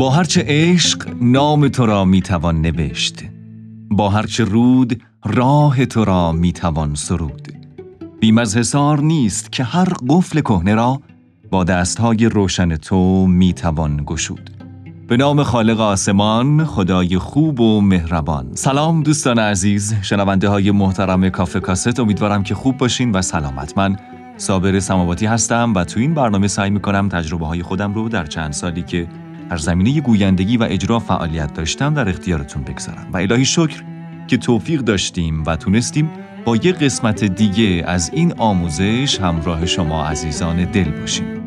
با هرچه عشق نام تو را میتوان نوشت، با هرچه رود راه تو را میتوان سرود. بیم از حصار نیست که هر قفل کهنه را با دستهای روشن تو میتوان گشود. به نام خالق آسمان، خدای خوب و مهربان. سلام دوستان عزیز، شنونده های محترم کافهکست، امیدوارم که خوب باشین و سلامت. من صابر سماواتی هستم و تو این برنامه سعی میکنم تجربه های خودم رو در چند سالی که در زمینه گویندگی و اجرا فعالیت داشتم در اختیارتون بگذارم و الهی شکر که توفیق داشتیم و تونستیم با یه قسمت دیگه از این آموزش همراه شما عزیزان دل باشیم.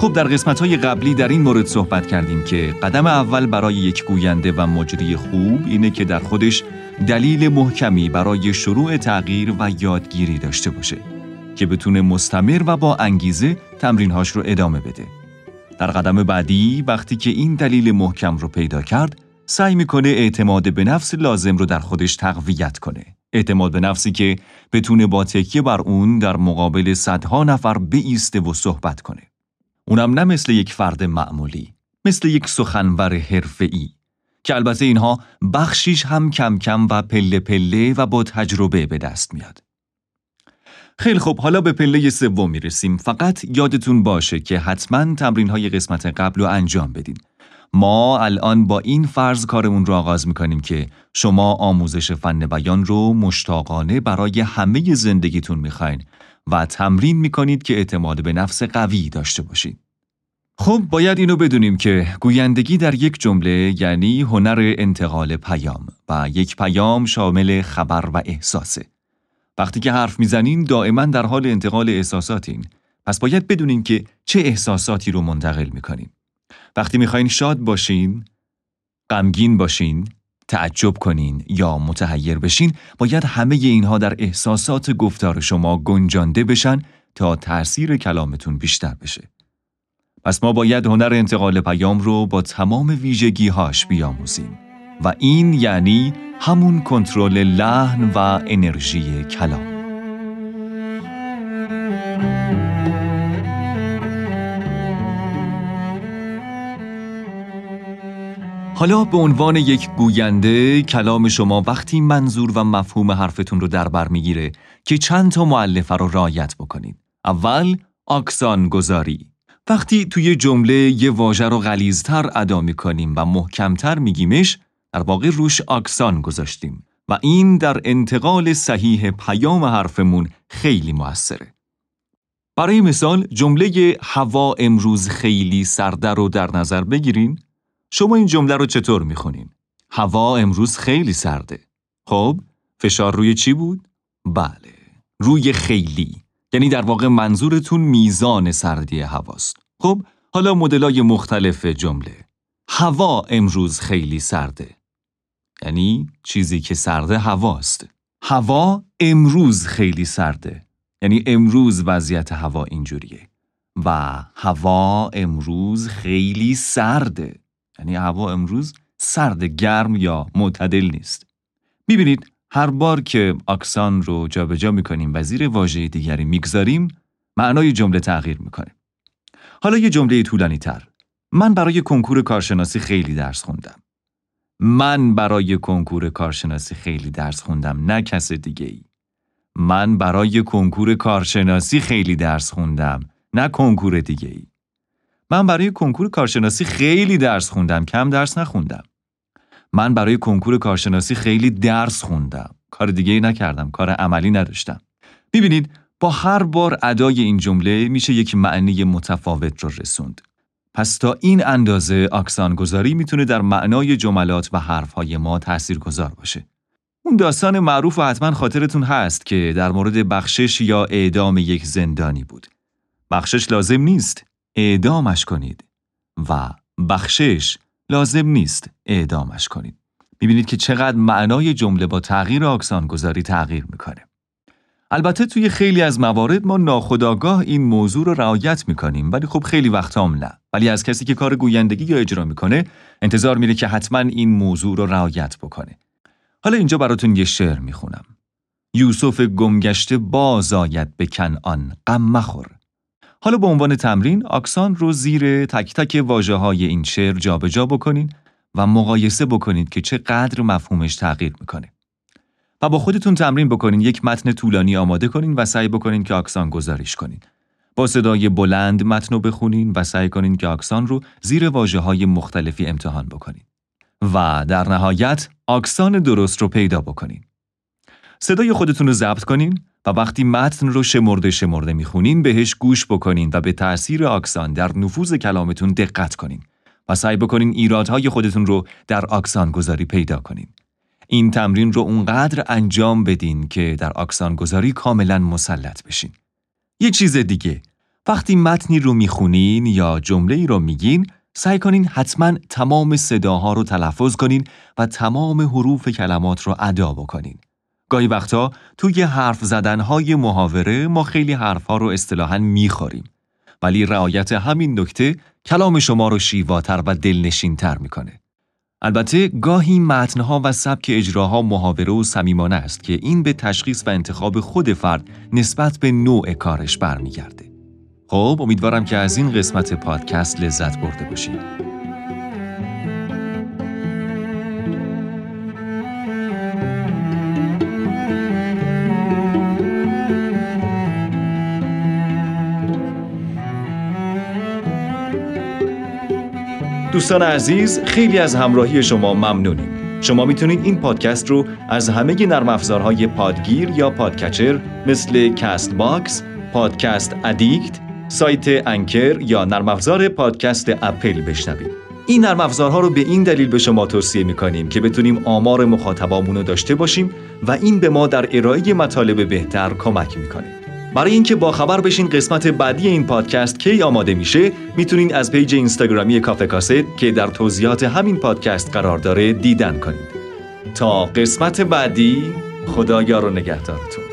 خب در قسمت‌های قبلی در این مورد صحبت کردیم که قدم اول برای یک گوینده و مجری خوب اینه که در خودش دلیل محکمی برای شروع تغییر و یادگیری داشته باشه که بتونه مستمر و با انگیزه تمرین‌هاش رو ادامه بده. در قدم بعدی وقتی که این دلیل محکم رو پیدا کرد، سعی می‌کنه اعتماد به نفس لازم رو در خودش تقویت کنه. اعتماد به نفسی که بتونه با تکیه بر اون در مقابل صدها نفر بایسته و صحبت کنه. اونم نه مثل یک فرد معمولی، مثل یک سخنور حرفه‌ای که البته اینها بخشیش هم کم کم و پله پله و با تجربه به دست میاد. خیلی خب، حالا به پله سوم میرسیم. فقط یادتون باشه که حتما تمرین‌های قسمت قبل رو انجام بدین. ما الان با این فرض کارمون رو آغاز میکنیم که شما آموزش فن بیان رو مشتاقانه برای همه زندگیتون میخواین و تمرین میکنید که اعتماد به نفس قوی داشته باشید. خب باید اینو بدونیم که گویندگی در یک جمله یعنی هنر انتقال پیام و یک پیام شامل خبر و احساسه. وقتی که حرف میزنین دائما در حال انتقال احساساتین، پس باید بدونین که چه احساساتی رو منتقل میکنین. وقتی میخواین شاد باشین، غمگین باشین، تعجب کنین یا متحیر بشین، باید همه اینها در احساسات گفتار شما گنجانده بشن تا تأثیر کلامتون بیشتر بشه. پس ما باید هنر انتقال پیام رو با تمام ویژگی‌هاش بیاموزیم و این یعنی همون کنترل لحن و انرژی کلام. حالا به عنوان یک گوینده، کلام شما وقتی منظور و مفهوم حرفتون رو در بر میگیره که چند تا مؤلفه رو رعایت بکنید. اول، آکسان گذاری. وقتی توی جمله یه واژه رو غلیظتر ادا میکنیم و محکمتر میگیمش، در واقع روش آکسان گذاشتیم و این در انتقال صحیح پیام حرفمون خیلی موثره. برای مثال جمله هوا امروز خیلی سرده رو در نظر بگیرین. شما این جمله رو چطور میخونین؟ هوا امروز خیلی سرده. خب، فشار روی چی بود؟ بله، روی خیلی. یعنی در واقع منظورتون میزان سردی هواست. خب، حالا مدلای مختلف جمله. هوا امروز خیلی سرده. یعنی چیزی که سرده هواست. هوا امروز خیلی سرده. یعنی امروز وضعیت هوا اینجوریه. و هوا امروز خیلی سرده. یعنی هوا امروز سرد، گرم یا معتدل نیست. میبینید هر بار که آکسان رو جابجا میکنیم و زیر واژه دیگری میگذاریم، معنای جمله تغییر میکنه. حالا یه جمله طولانی تر. من برای کنکور کارشناسی خیلی درس خوندم. من برای کنکور کارشناسی خیلی درس خوندم، نه کس دیگه ای. من برای کنکور کارشناسی خیلی درس خوندم، نه کنکور دیگه ای. من برای کنکور کارشناسی خیلی درس خوندم، کم درس نخوندم. من برای کنکور کارشناسی خیلی درس خوندم. کار دیگه نکردم، کار عملی نداشتم. میبینید با هر بار ادای این جمله میشه یک معنی متفاوت رو رسوند. پس تا این اندازه آکسان گذاری میتونه در معنای جملات و حرفهای ما تاثیرگذار باشه. اون داستان معروف و حتما خاطرتون هست که در مورد بخشش یا اعدام یک زندانی بود. بخشش لازم نیست، اعدامش کنید و بخشش لازم نیست، اعدامش کنید. میبینید که چقدر معنای جمله با تغییر آکسان گذاری تغییر میکنه. البته توی خیلی از موارد ما ناخودآگاه این موضوع رو رعایت میکنیم، ولی خب خیلی وقت هم نه. ولی از کسی که کار گویندگی یا اجرا میکنه انتظار میره که حتما این موضوع رو رعایت بکنه. حالا اینجا براتون یه شعر میخونم. یوسف گمگشته باز آید به کنعان، غم مخور. حالا به عنوان تمرین اکسان رو زیر تک تک واژه‌های این شعر جابجا بکنین و مقایسه بکنید که چقدر مفهومش تغییر میکنه. و با خودتون تمرین بکنین، یک متن طولانی آماده کنین و سعی بکنین که اکسان گزارش کنین. با صدای بلند متن رو بخونین و سعی کنین که اکسان رو زیر واژه‌های مختلفی امتحان بکنین. و در نهایت اکسان درست رو پیدا بکنین. صدای خودتون رو ضبط کنین و وقتی متن رو شمرده میخونین بهش گوش بکنین و به تأثیر اکسان در نفوذ کلامتون دقت کنین و سعی بکنین ایرادهای خودتون رو در اکسان گذاری پیدا کنین. این تمرین رو اونقدر انجام بدین که در اکسان گذاری کاملا مسلط بشین. یه چیز دیگه، وقتی متنی رو میخونین یا جمله‌ای رو میگین سعی کنین حتما تمام صداها رو تلفظ کنین و تمام حروف کلمات رو ادا بکنین. گاهی وقتا توی حرف زدنهای محاوره ما خیلی حرفها رو اصطلاحاً میخوریم، ولی رعایت همین نکته کلام شما رو شیواتر و دلنشینتر میکنه. البته گاهی متنها و سبک اجراها محاوره و صمیمانه است که این به تشخیص و انتخاب خود فرد نسبت به نوع کارش برمیگرده. خب امیدوارم که از این قسمت پادکست لذت برده باشید. دوستان عزیز، خیلی از همراهی شما ممنونیم. شما میتونید این پادکست رو از همه نرم افزارهای پادگیر یا پادکچر مثل کست باکس، پادکست ادیکت، سایت انکر یا نرم افزار پادکست اپل بشنوید. این نرم افزارها رو به این دلیل به شما توصیه میکنیم که بتونیم آمار مخاطبامون رو داشته باشیم و این به ما در ارائه مطالب بهتر کمک میکنه. برای اینکه باخبر بشین قسمت بعدی این پادکست کی آماده میشه، میتونین از پیج اینستاگرامی کافهکست که در توضیحات همین پادکست قرار داره دیدن کنید. تا قسمت بعدی، خدایا رو نگهدارتون.